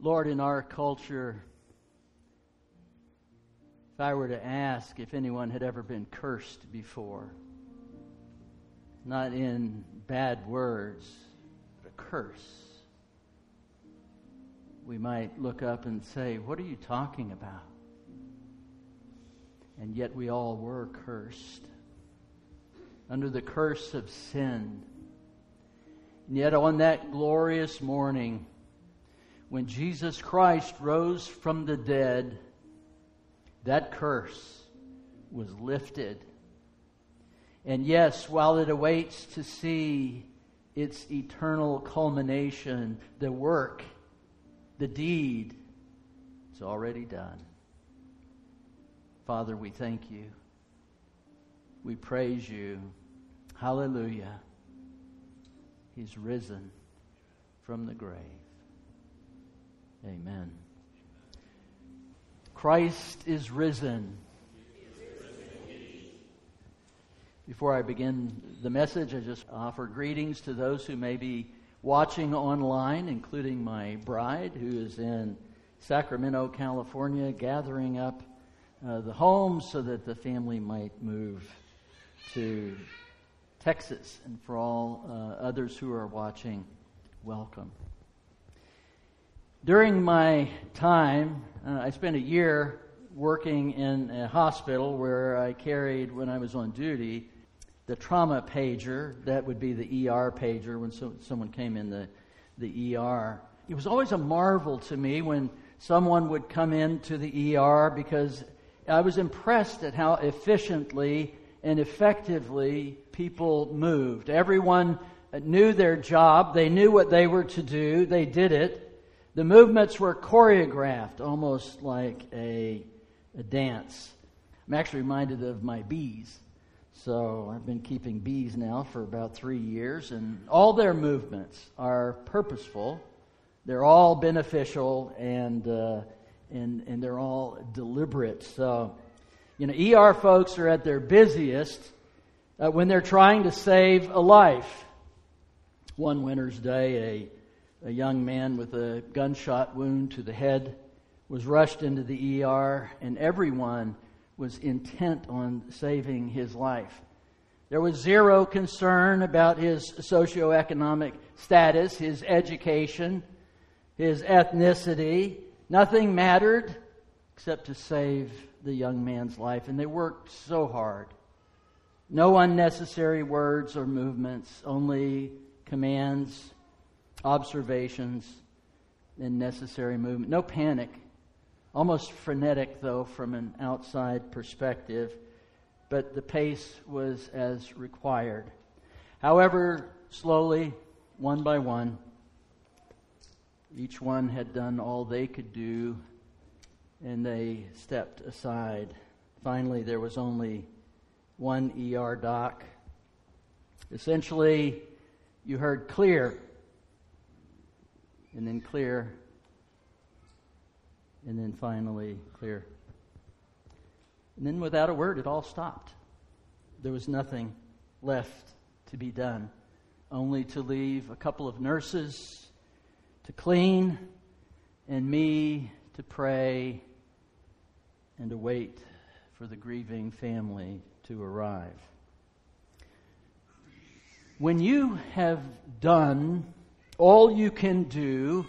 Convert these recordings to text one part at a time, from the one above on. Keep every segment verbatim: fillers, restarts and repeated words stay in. Lord, in our culture, if I were to ask if anyone had ever been cursed before, not in bad words, but a curse, we might look up and say, what are you talking about? And yet we all were cursed under the curse of sin. And yet on that glorious morning, when Jesus Christ rose from the dead, that curse was lifted. And yes, while it awaits to see its eternal culmination, the work, the deed, is already done. Father, we thank you. We praise you. Hallelujah. He's risen from the grave. Amen. Christ is risen. Before I begin the message, I just offer greetings to those who may be watching online, including my bride, who is in Sacramento, California, gathering up uh, the home so that the family might move to Texas. And for all uh, others who are watching, welcome. During my time, uh, I spent a year working in a hospital where I carried, when I was on duty, the trauma pager. That would be the E R pager when so, someone came in the, the E R. It was always a marvel to me when someone would come into the E R, because I was impressed at how efficiently and effectively people moved. Everyone knew their job. They knew what they were to do. They did it. The movements were choreographed, almost like a, a dance. I'm actually reminded of my bees. So I've been keeping bees now for about three years, and all their movements are purposeful. They're all beneficial, and uh, and and they're all deliberate. So, you know, E R folks are at their busiest uh, when they're trying to save a life. One winter's day, a A young man with a gunshot wound to the head was rushed into the E R, and everyone was intent on saving his life. There was zero concern about his socioeconomic status, his education, his ethnicity. Nothing mattered except to save the young man's life, and they worked so hard. No unnecessary words or movements, only commands, observations, and necessary movement. No panic. Almost frenetic, though, from an outside perspective. But the pace was as required. However, slowly, one by one, each one had done all they could do, and they stepped aside. Finally, there was only one E R doc. Essentially, you heard clear, and then clear, and then finally clear. And then without a word, it all stopped. There was nothing left to be done, only to leave a couple of nurses to clean and me to pray and to wait for the grieving family to arrive. When you have done all you can do,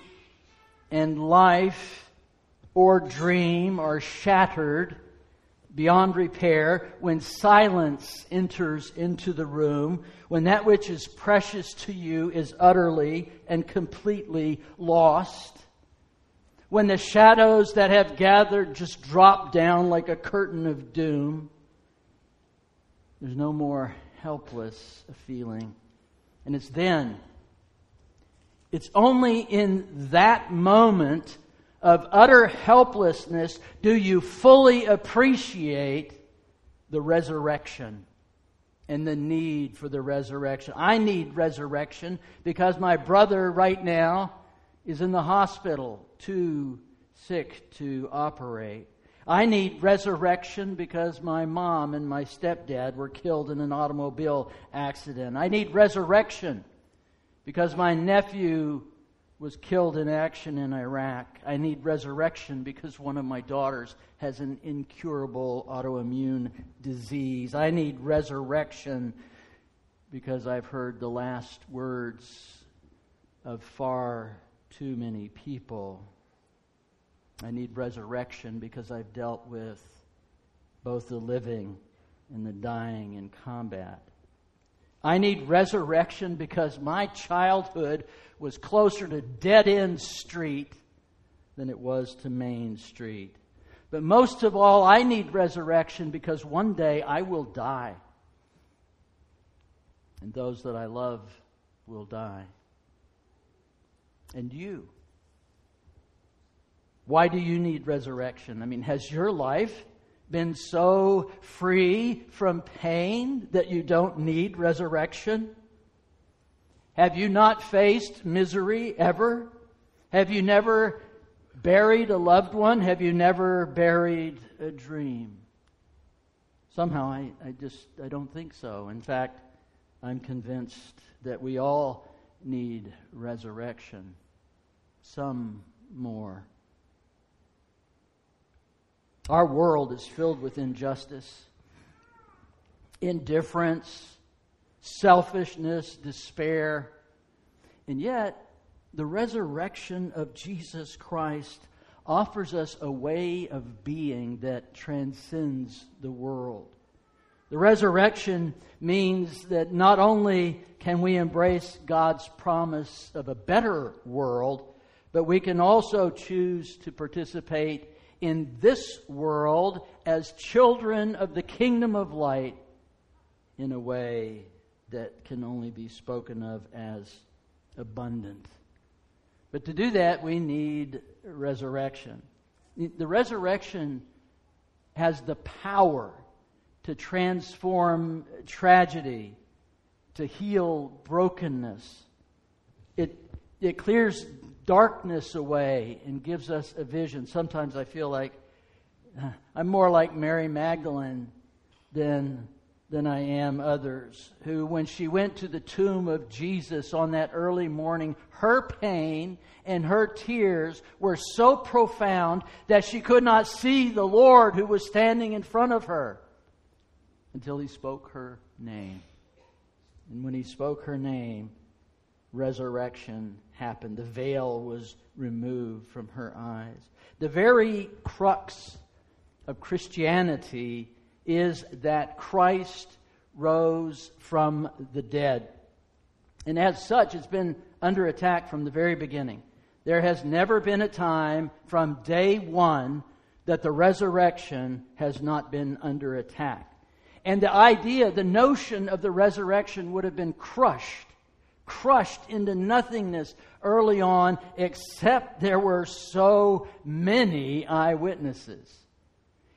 and life or dream are shattered beyond repair, when silence enters into the room, when that which is precious to you is utterly and completely lost, when the shadows that have gathered just drop down like a curtain of doom, there's no more helpless a feeling. And it's then It's only in that moment of utter helplessness do you fully appreciate the resurrection and the need for the resurrection. I need resurrection because my brother right now is in the hospital, too sick to operate. I need resurrection because my mom and my stepdad were killed in an automobile accident. I need resurrection because my nephew was killed in action in Iraq. I need resurrection because one of my daughters has an incurable autoimmune disease. I need resurrection because I've heard the last words of far too many people. I need resurrection because I've dealt with both the living and the dying in combat. I need resurrection because my childhood was closer to Dead End Street than it was to Main Street. But most of all, I need resurrection because one day I will die. And those that I love will die. And you? Why do you need resurrection? I mean, has your life been so free from pain that you don't need resurrection? Have you not faced misery ever? Have you never buried a loved one? Have you never buried a dream? Somehow I, I just I don't think so. In fact, I'm convinced that we all need resurrection. Some more. Our world is filled with injustice, indifference, selfishness, despair. And yet, the resurrection of Jesus Christ offers us a way of being that transcends the world. The resurrection means that not only can we embrace God's promise of a better world, but we can also choose to participate in this world as children of the kingdom of light in a way that can only be spoken of as abundant. But to do that, we need resurrection. The resurrection has the power to transform tragedy, to heal brokenness. It it clears darkness away and gives us a vision. Sometimes I feel like uh, I'm more like Mary Magdalene than than I am others, who when she went to the tomb of Jesus on that early morning, her pain and her tears were so profound that she could not see the Lord who was standing in front of her until he spoke her name. And when he spoke her name, resurrection happened. The veil was removed from her eyes. The very crux of Christianity is that Christ rose from the dead. And as such, it's been under attack from the very beginning. There has never been a time from day one that the resurrection has not been under attack. And the idea, the notion of the resurrection would have been crushed crushed into nothingness early on, except there were so many eyewitnesses.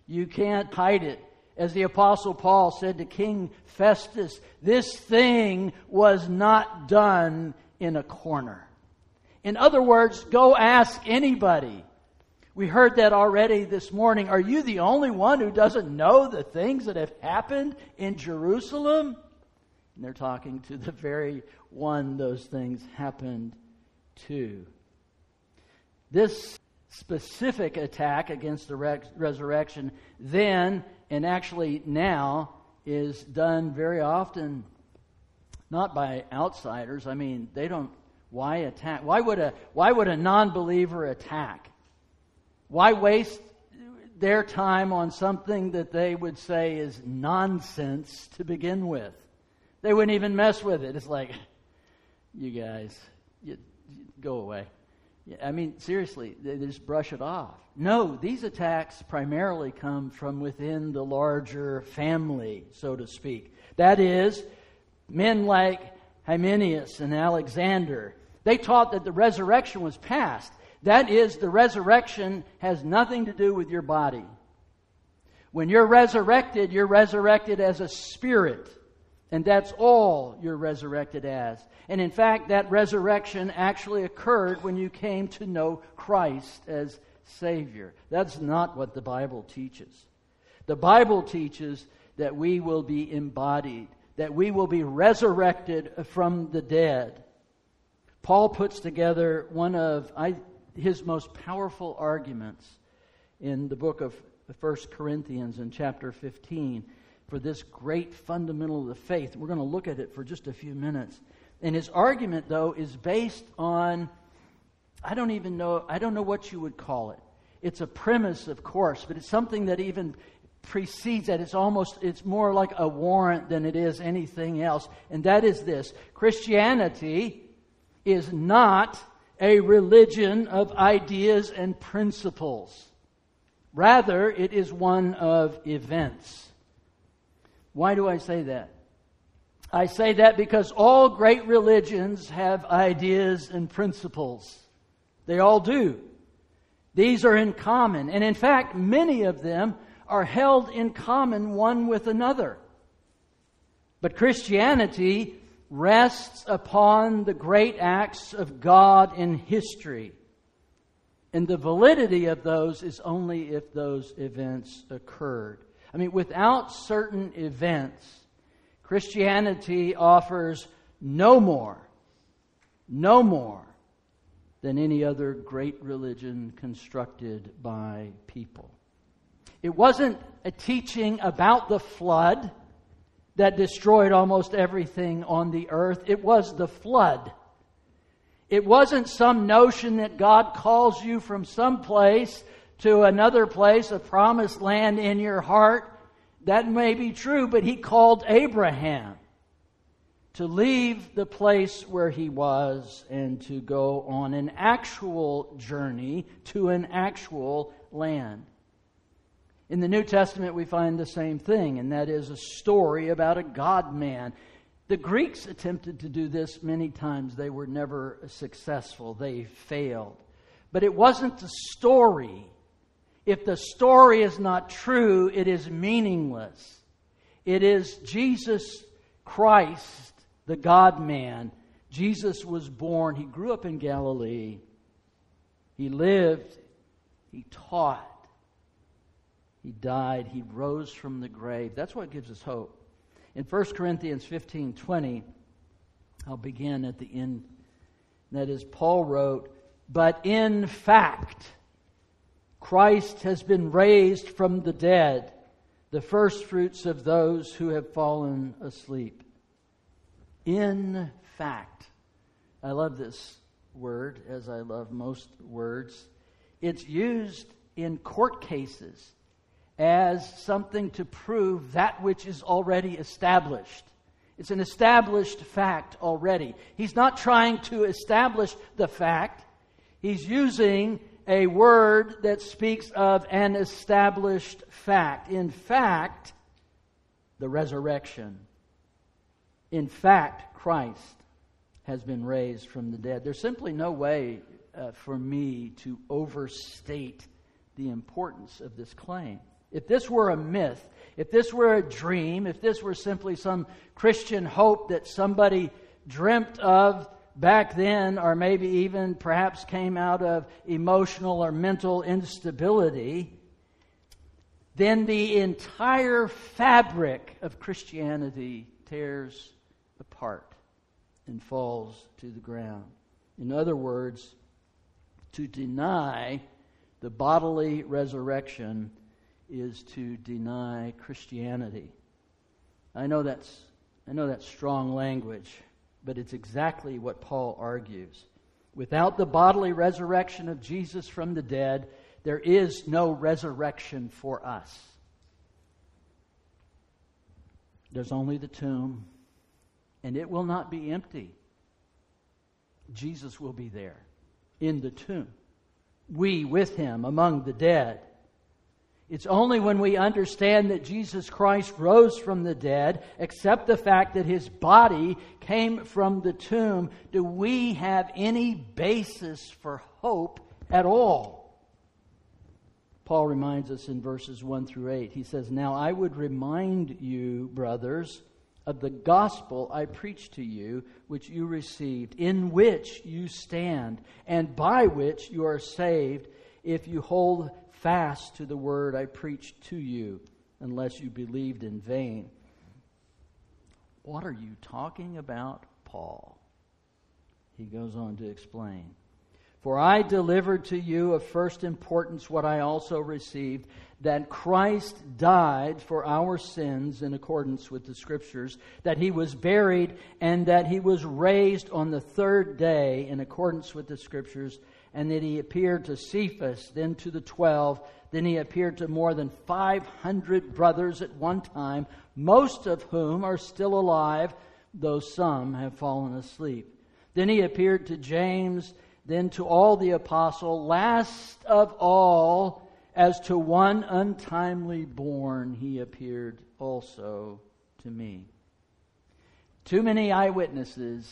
You can't hide it. As the Apostle Paul said to King Festus, this thing was not done in a corner. In other words, go ask anybody. We heard that already this morning. Are you the only one who doesn't know the things that have happened in Jerusalem? And they're talking to the very one those things happened to. This specific attack against the re- resurrection then, and actually now, is done very often not by outsiders. I mean, they don't... Why attack? Why would a, why would a non-believer attack? Why waste their time on something that they would say is nonsense to begin with? They wouldn't even mess with it. It's like, you guys, you, you go away. I mean, seriously, they just brush it off. No, these attacks primarily come from within the larger family, so to speak. That is, men like Hymenaeus and Alexander. They taught that the resurrection was past. That is, the resurrection has nothing to do with your body. When you're resurrected, you're resurrected as a spirit. And that's all you're resurrected as. And in fact, that resurrection actually occurred when you came to know Christ as Savior. That's not what the Bible teaches. The Bible teaches that we will be embodied, that we will be resurrected from the dead. Paul puts together one of I, his most powerful arguments in the book of First Corinthians in chapter fifteen for this great fundamental of the faith. We're going to look at it for just a few minutes. And his argument, though, is based on, I don't even know, I don't know what you would call it. It's a premise, of course, but it's something that even precedes that. It's almost, it's more like a warrant than it is anything else. And that is this: Christianity is not a religion of ideas and principles. Rather, it is one of events. Why do I say that? I say that because all great religions have ideas and principles. They all do. These are in common. And in fact, many of them are held in common one with another. But Christianity rests upon the great acts of God in history. And the validity of those is only if those events occurred. I mean, without certain events, Christianity offers no more, no more than any other great religion constructed by people. It wasn't a teaching about the flood that destroyed almost everything on the earth. It was the flood. It wasn't some notion that God calls you from some place to another place, a promised land in your heart. That may be true, but He called Abraham to leave the place where he was and to go on an actual journey to an actual land. In the New Testament, we find the same thing, and that is a story about a God-man. The Greeks attempted to do this many times. They were never successful. They failed. But it wasn't the story. If the story is not true, it is meaningless. It is Jesus Christ, the God-man. Jesus was born. He grew up in Galilee. He lived. He taught. He died. He rose from the grave. That's what gives us hope. In First Corinthians fifteen twenty, I'll begin at the end. That is, Paul wrote, "But in fact, Christ has been raised from the dead, the firstfruits of those who have fallen asleep." In fact. I love this word, as I love most words. It's used in court cases as something to prove that which is already established. It's an established fact already. He's not trying to establish the fact. He's using a word that speaks of an established fact. In fact, the resurrection. In fact, Christ has been raised from the dead. There's simply no way uh, for me to overstate the importance of this claim. If this were a myth, if this were a dream, if this were simply some Christian hope that somebody dreamt of back then, or maybe even perhaps came out of emotional or mental instability, then the entire fabric of Christianity tears apart and falls to the ground. In other words, to deny the bodily resurrection is to deny Christianity. I know that's I know that's strong language, but it's exactly what Paul argues. Without the bodily resurrection of Jesus from the dead, there is no resurrection for us. There's only the tomb, and it will not be empty. Jesus will be there in the tomb, we with Him among the dead. It's only when we understand that Jesus Christ rose from the dead, accept the fact that His body came from the tomb, do we have any basis for hope at all. Paul reminds us in verses one through eight. He says, "Now I would remind you, brothers, of the gospel I preached to you, which you received, in which you stand, and by which you are saved, if you hold fast to the word I preached to you, unless you believed in vain." What are you talking about, Paul? he goes on to explain. For I delivered to you of first importance what I also received, that Christ died for our sins in accordance with the Scriptures, that He was buried, and that He was raised on the third day in accordance with the Scriptures, and that He appeared to Cephas, then to the twelve, then He appeared to more than five hundred brothers at one time, most of whom are still alive, though some have fallen asleep. Then He appeared to James, then to all the apostles, last of all, as to one untimely born, He appeared also to me. Too many eyewitnesses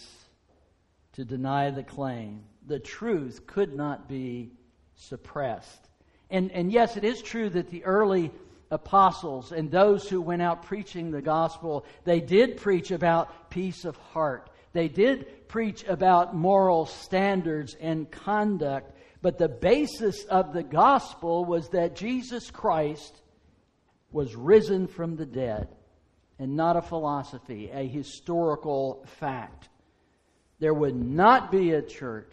to deny the claim. The truth could not be suppressed. And, and yes, it is true that the early apostles and those who went out preaching the gospel, they did preach about peace of heart. They did preach about moral standards and conduct, but the basis of the gospel was that Jesus Christ was risen from the dead, and not a philosophy, a historical fact. There would not be a church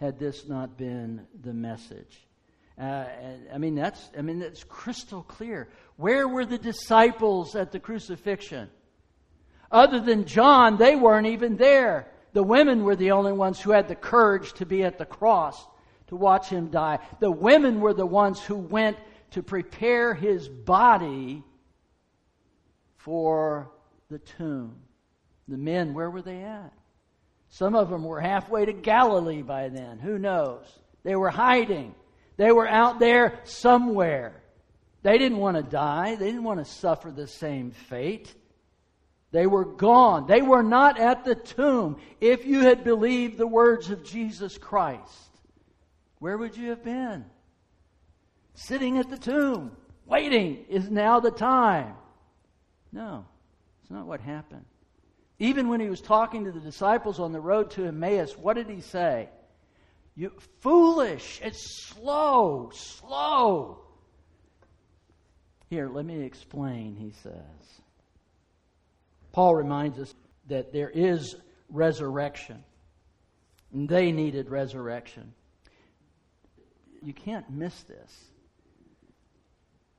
had this not been the message. Uh, I mean, that's I mean that's crystal clear. Where were the disciples at the crucifixion? Other than John, they weren't even there. The women were the only ones who had the courage to be at the cross to watch Him die. The women were the ones who went to prepare His body for the tomb. The men, where were they at? Some of them were halfway to Galilee by then. Who knows? They were hiding. They were out there somewhere. They didn't want to die. They didn't want to suffer the same fate. They were gone. They were not at the tomb. If you had believed the words of Jesus Christ, where would you have been? Sitting at the tomb, waiting, is now the time. No, it's not what happened. Even when He was talking to the disciples on the road to Emmaus, what did He say? You foolish, it's slow, slow. Here, let me explain, He says. Paul reminds us that there is resurrection. And they needed resurrection. You can't miss this.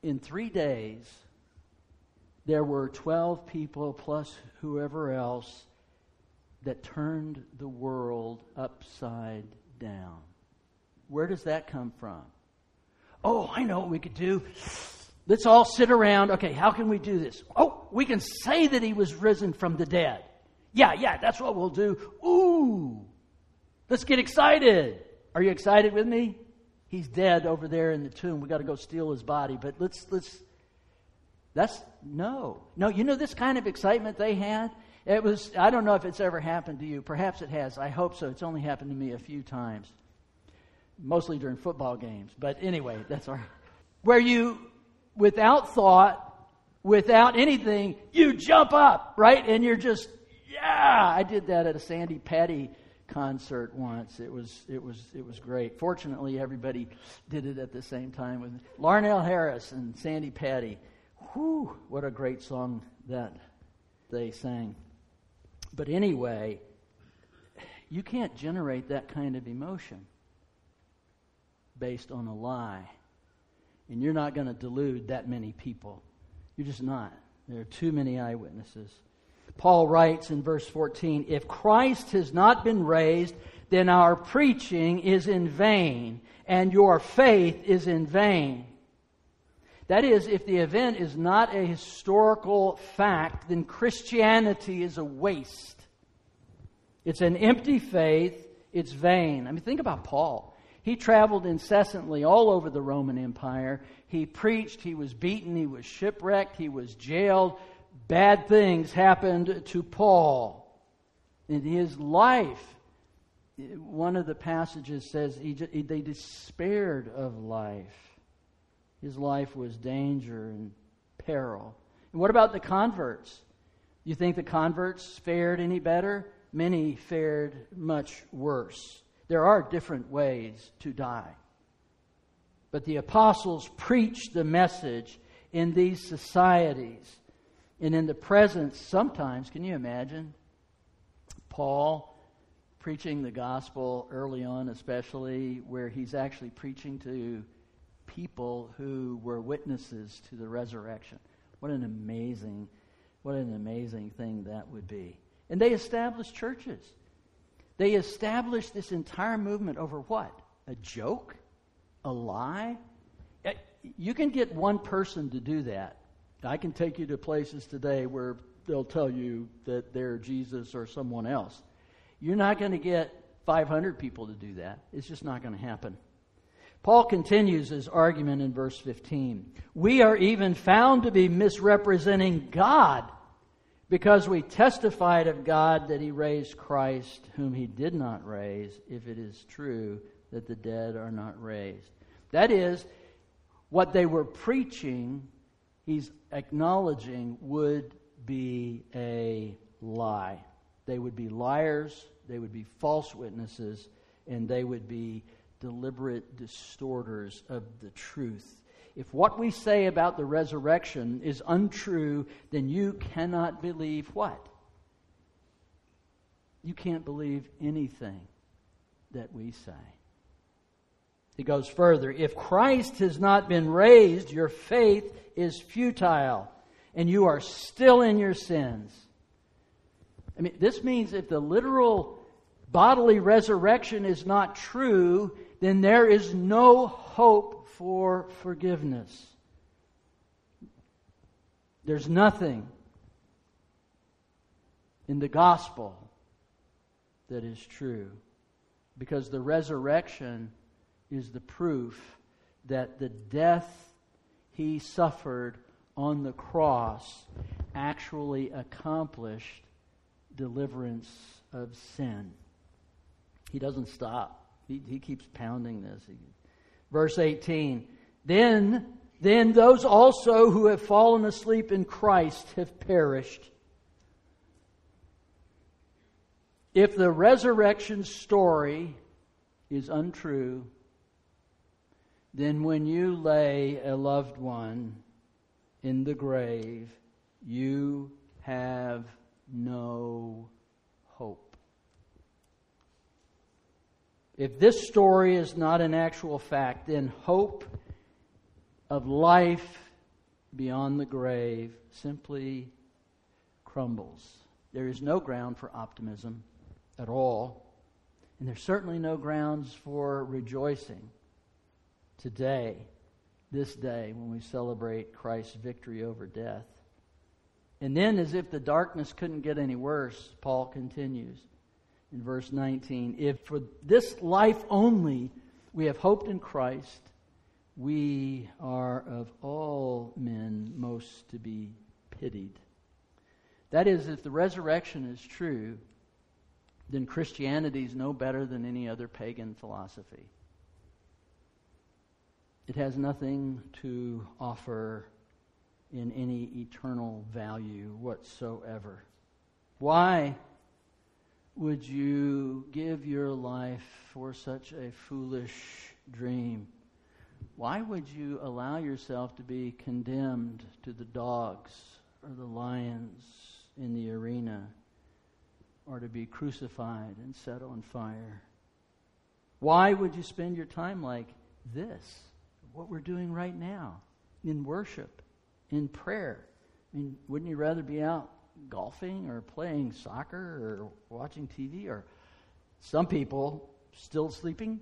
In three days, there were twelve people plus whoever else that turned the world upside down. Where does that come from? Oh, I know what we could do. Let's all sit around. Okay, how can we do this? Oh, we can say that He was risen from the dead. Yeah, yeah, that's what we'll do. Ooh, let's get excited. Are you excited with me? He's dead over there in the tomb. We've got to go steal His body. But let's, let's, that's, no. No, you know this kind of excitement they had? It was, I don't know if it's ever happened to you. Perhaps it has. I hope so. It's only happened to me a few times. Mostly during football games. But anyway, that's all right. Where you, without thought, without anything, you jump up, right? And you're just, yeah! I did that at a Sandy Patty concert once. It was it was, it was great. Fortunately, everybody did it at the same time with Larnell Harris and Sandy Patty. Whew, what a great song that they sang. But anyway, you can't generate that kind of emotion based on a lie. And you're not going to delude that many people. You're just not. There are too many eyewitnesses. Paul writes in verse fourteen, if Christ has not been raised, then our preaching is in vain, and your faith is in vain. That is, if the event is not a historical fact, then Christianity is a waste. It's an empty faith. It's vain. I mean, think about Paul. He traveled incessantly all over the Roman Empire. He preached, he was beaten, he was shipwrecked, he was jailed. Bad things happened to Paul. In his life, one of the passages says he, they despaired of life. His life was danger and peril. And what about the converts? You think the converts fared any better? Many fared much worse. There are different ways to die. But the apostles preached the message in these societies. And in the presence, sometimes, can you imagine? Paul preaching the gospel early on, especially where he's actually preaching to people who were witnesses to the resurrection. What an amazing, what an amazing thing that would be. And they established churches. They established this entire movement over what? A joke? A lie? You can get one person to do that. I can take you to places today where they'll tell you that they're Jesus or someone else. You're not going to get five hundred people to do that. It's just not going to happen. Paul continues his argument in verse fifteen. We are even found to be misrepresenting God because we testified of God that he raised Christ, whom he did not raise, if it is true that the dead are not raised. That is, what they were preaching, he's acknowledging would be a lie. They would be liars, they would be false witnesses, and they would be deliberate distorters of the truth. If what we say about the resurrection is untrue, then you cannot believe what? You can't believe anything that we say. He goes further, if Christ has not been raised, your faith is futile, and you are still in your sins. I mean, this means if the literal bodily resurrection is not true, then there is no hope for forgiveness. There's nothing in the gospel that is true, because the resurrection is the proof that the death he suffered on the cross actually accomplished deliverance of sin. He doesn't stop. He, he keeps pounding this. He, verse eighteen, Then, then those also who have fallen asleep in Christ have perished. If the resurrection story is untrue, then when you lay a loved one in the grave, you have no hope. If this story is not an actual fact, then hope of life beyond the grave simply crumbles. There is no ground for optimism at all, and there's certainly no grounds for rejoicing. Today, this day, when we celebrate Christ's victory over death. And then, as if the darkness couldn't get any worse, Paul continues in verse nineteen, if for this life only we have hoped in Christ, we are of all men most to be pitied. That is, if the resurrection is true, then Christianity is no better than any other pagan philosophy. It has nothing to offer in any eternal value whatsoever. Why would you give your life for such a foolish dream? Why would you allow yourself to be condemned to the dogs or the lions in the arena, or to be crucified and set on fire? Why would you spend your time like this? What we're doing right now in worship, in prayer. I mean, wouldn't you rather be out golfing or playing soccer or watching T V, or some people still sleeping?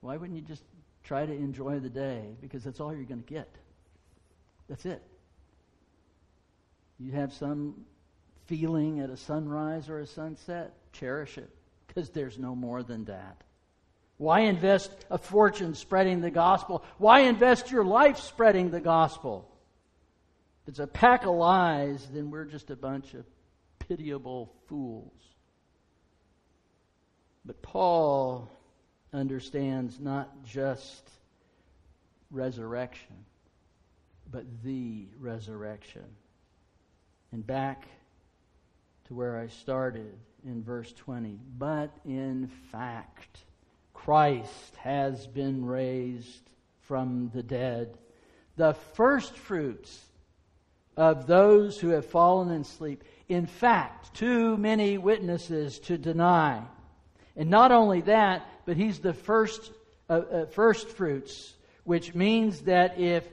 Why wouldn't you just try to enjoy the day? Because that's all you're going to get. That's it. You have some feeling at a sunrise or a sunset, cherish it, because there's no more than that. Why invest a fortune spreading the gospel? Why invest your life spreading the gospel? If it's a pack of lies, then we're just a bunch of pitiable fools. But Paul understands not just resurrection, but the resurrection. And back to where I started in verse twenty. But in fact, Christ has been raised from the dead, the firstfruits of those who have fallen asleep. In fact, too many witnesses to deny. And not only that, but he's the first uh, uh, first fruits, which means that if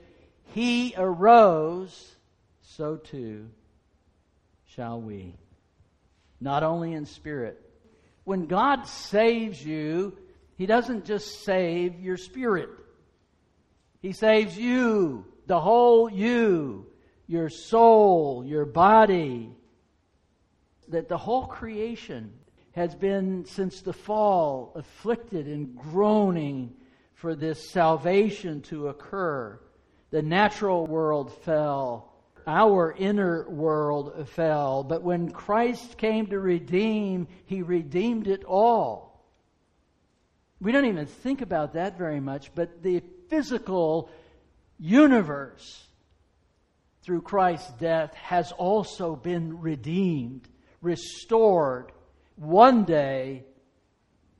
he arose, so too shall we. Not only in spirit. When God saves you, He doesn't just save your spirit. He saves you, the whole you, your soul, your body. That the whole creation has been, since the fall, afflicted and groaning for this salvation to occur. The natural world fell. Our inner world fell. But when Christ came to redeem, He redeemed it all. We don't even think about that very much, but the physical universe through Christ's death has also been redeemed, restored one day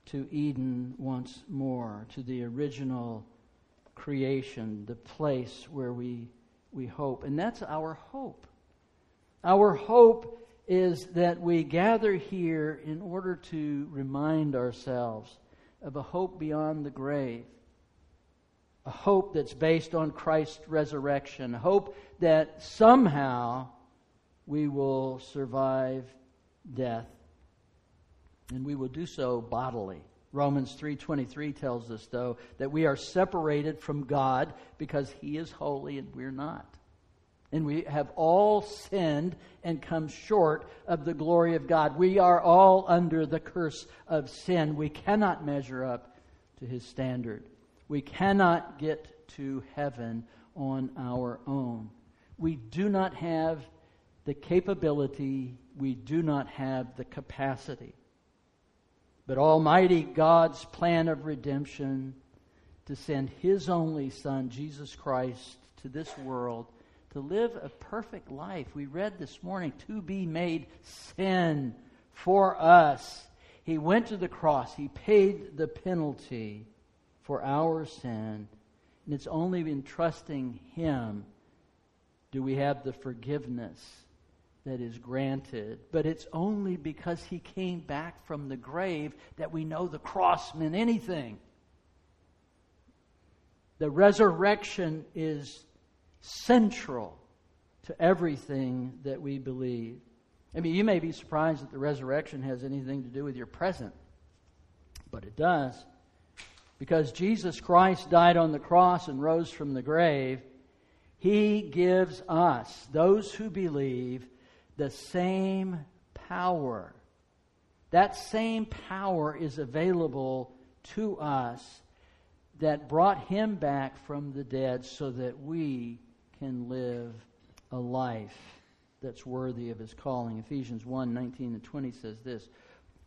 to Eden once more, to the original creation, the place where we We hope, and that's our hope. Our hope is that we gather here in order to remind ourselves of a hope beyond the grave, a hope that's based on Christ's resurrection, a hope that somehow we will survive death, and we will do so bodily. Romans three twenty-three tells us, though, that we are separated from God because He is holy and we're not. And we have all sinned and come short of the glory of God. We are all under the curse of sin. We cannot measure up to His standard. We cannot get to heaven on our own. We do not have the capability. We do not have the capacity. But Almighty God's plan of redemption to send His only Son, Jesus Christ, to this world to live a perfect life. We read this morning, to be made sin for us. He went to the cross. He paid the penalty for our sin. And it's only in trusting Him do we have the forgiveness that is granted, but it's only because He came back from the grave that we know the cross meant anything. The resurrection is central to everything that we believe. I mean, you may be surprised that the resurrection has anything to do with your present, but it does, because Jesus Christ died on the cross and rose from the grave. He gives us, those who believe, the same power. That same power is available to us that brought Him back from the dead so that we can live a life that's worthy of His calling. Ephesians one nineteen and twenty says this,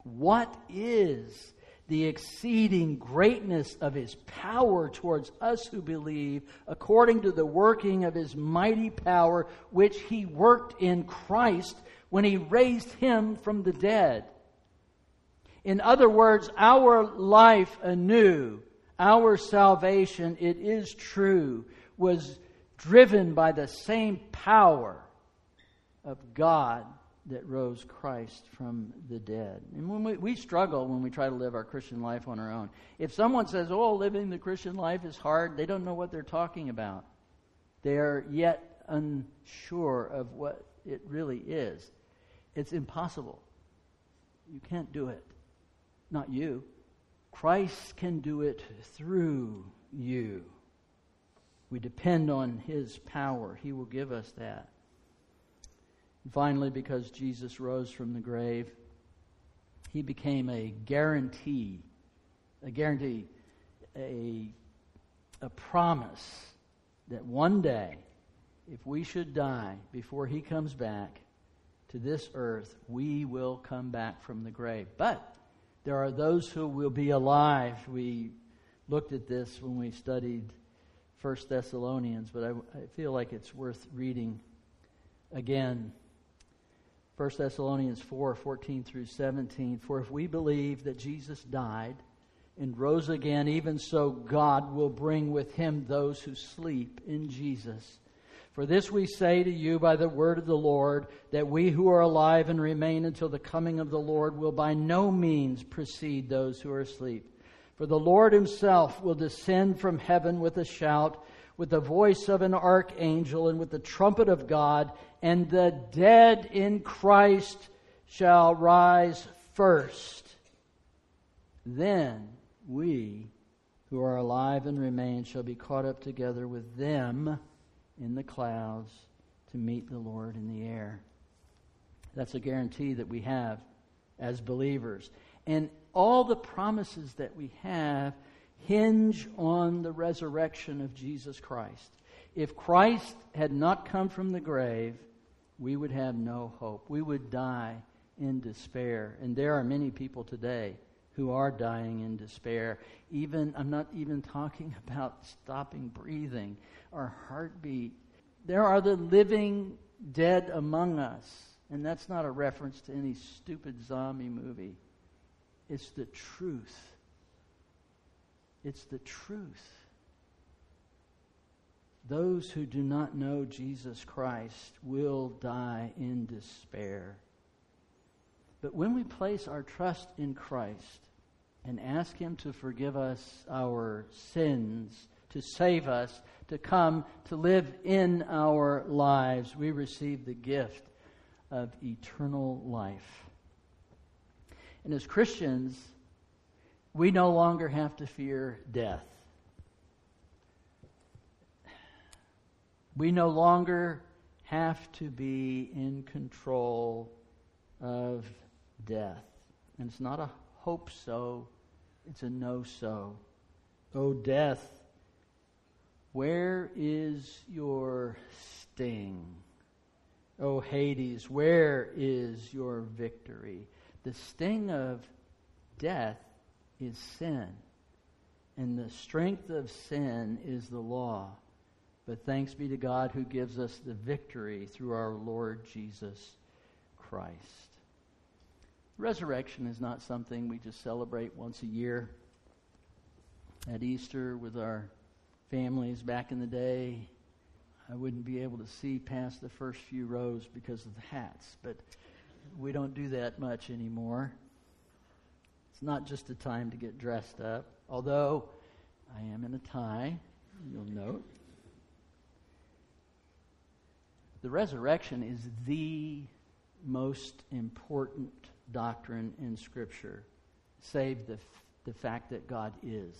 "What is the exceeding greatness of His power towards us who believe, according to the working of His mighty power, which He worked in Christ when He raised Him from the dead." In other words, our life anew, our salvation, it is true, was driven by the same power of God that rose Christ from the dead. And when we, we struggle when we try to live our Christian life on our own. If someone says, oh, living the Christian life is hard, they don't know what they're talking about. They're yet unsure of what it really is. It's impossible. You can't do it. Not you. Christ can do it through you. We depend on His power. He will give us that. And finally, because Jesus rose from the grave, He became a guarantee, a guarantee, a, a promise that one day, if we should die before He comes back to this earth, we will come back from the grave. But there are those who will be alive. We looked at this when we studied First Thessalonians, but I, I feel like it's worth reading again. First Thessalonians four fourteen through seventeen, "For if we believe that Jesus died and rose again, even so God will bring with Him those who sleep in Jesus. For this we say to you by the word of the Lord, that we who are alive and remain until the coming of the Lord will by no means precede those who are asleep. For the Lord himself will descend from heaven with a shout, with the voice of an archangel, and with the trumpet of God, and the dead in Christ shall rise first. Then we who are alive and remain shall be caught up together with them in the clouds to meet the Lord in the air. That's a guarantee that we have as believers. And all the promises that we have hinge on the resurrection of Jesus Christ. If Christ had not come from the grave, we would have no hope. We would die in despair. And there are many people today who are dying in despair. Even, I'm not even talking about stopping breathing or heartbeat. There are the living dead among us. And that's not a reference to any stupid zombie movie. It's the truth. It's the truth. Those who do not know Jesus Christ will die in despair. But when we place our trust in Christ and ask Him to forgive us our sins, to save us, to come to live in our lives, we receive the gift of eternal life. And as Christians, we no longer have to fear death. We no longer have to be in control of death. And it's not a hope so, it's a no so. Oh, death, where is your sting? Oh, Hades, where is your victory? The sting of death is sin, and the strength of sin is the law. But thanks be to God who gives us the victory through our Lord Jesus Christ. Resurrection is not something we just celebrate once a year at Easter with our families. Back in the day, I wouldn't be able to see past the first few rows because of the hats, but we don't do that much anymore. It's not just a time to get dressed up, although I am in a tie, you'll note. The resurrection is the most important doctrine in Scripture, save the, the fact that God is.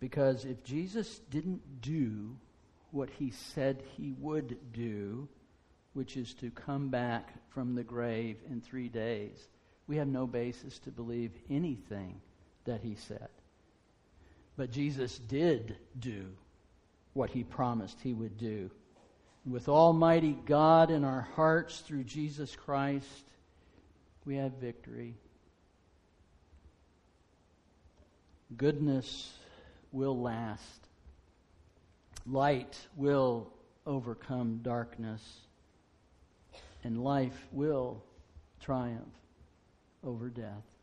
Because if Jesus didn't do what he said he would do, which is to come back from the grave in three days, we have no basis to believe anything that he said. But Jesus did do what he promised he would do. With Almighty God in our hearts through Jesus Christ, we have victory. Goodness will last. Light will overcome darkness. And life will triumph over death.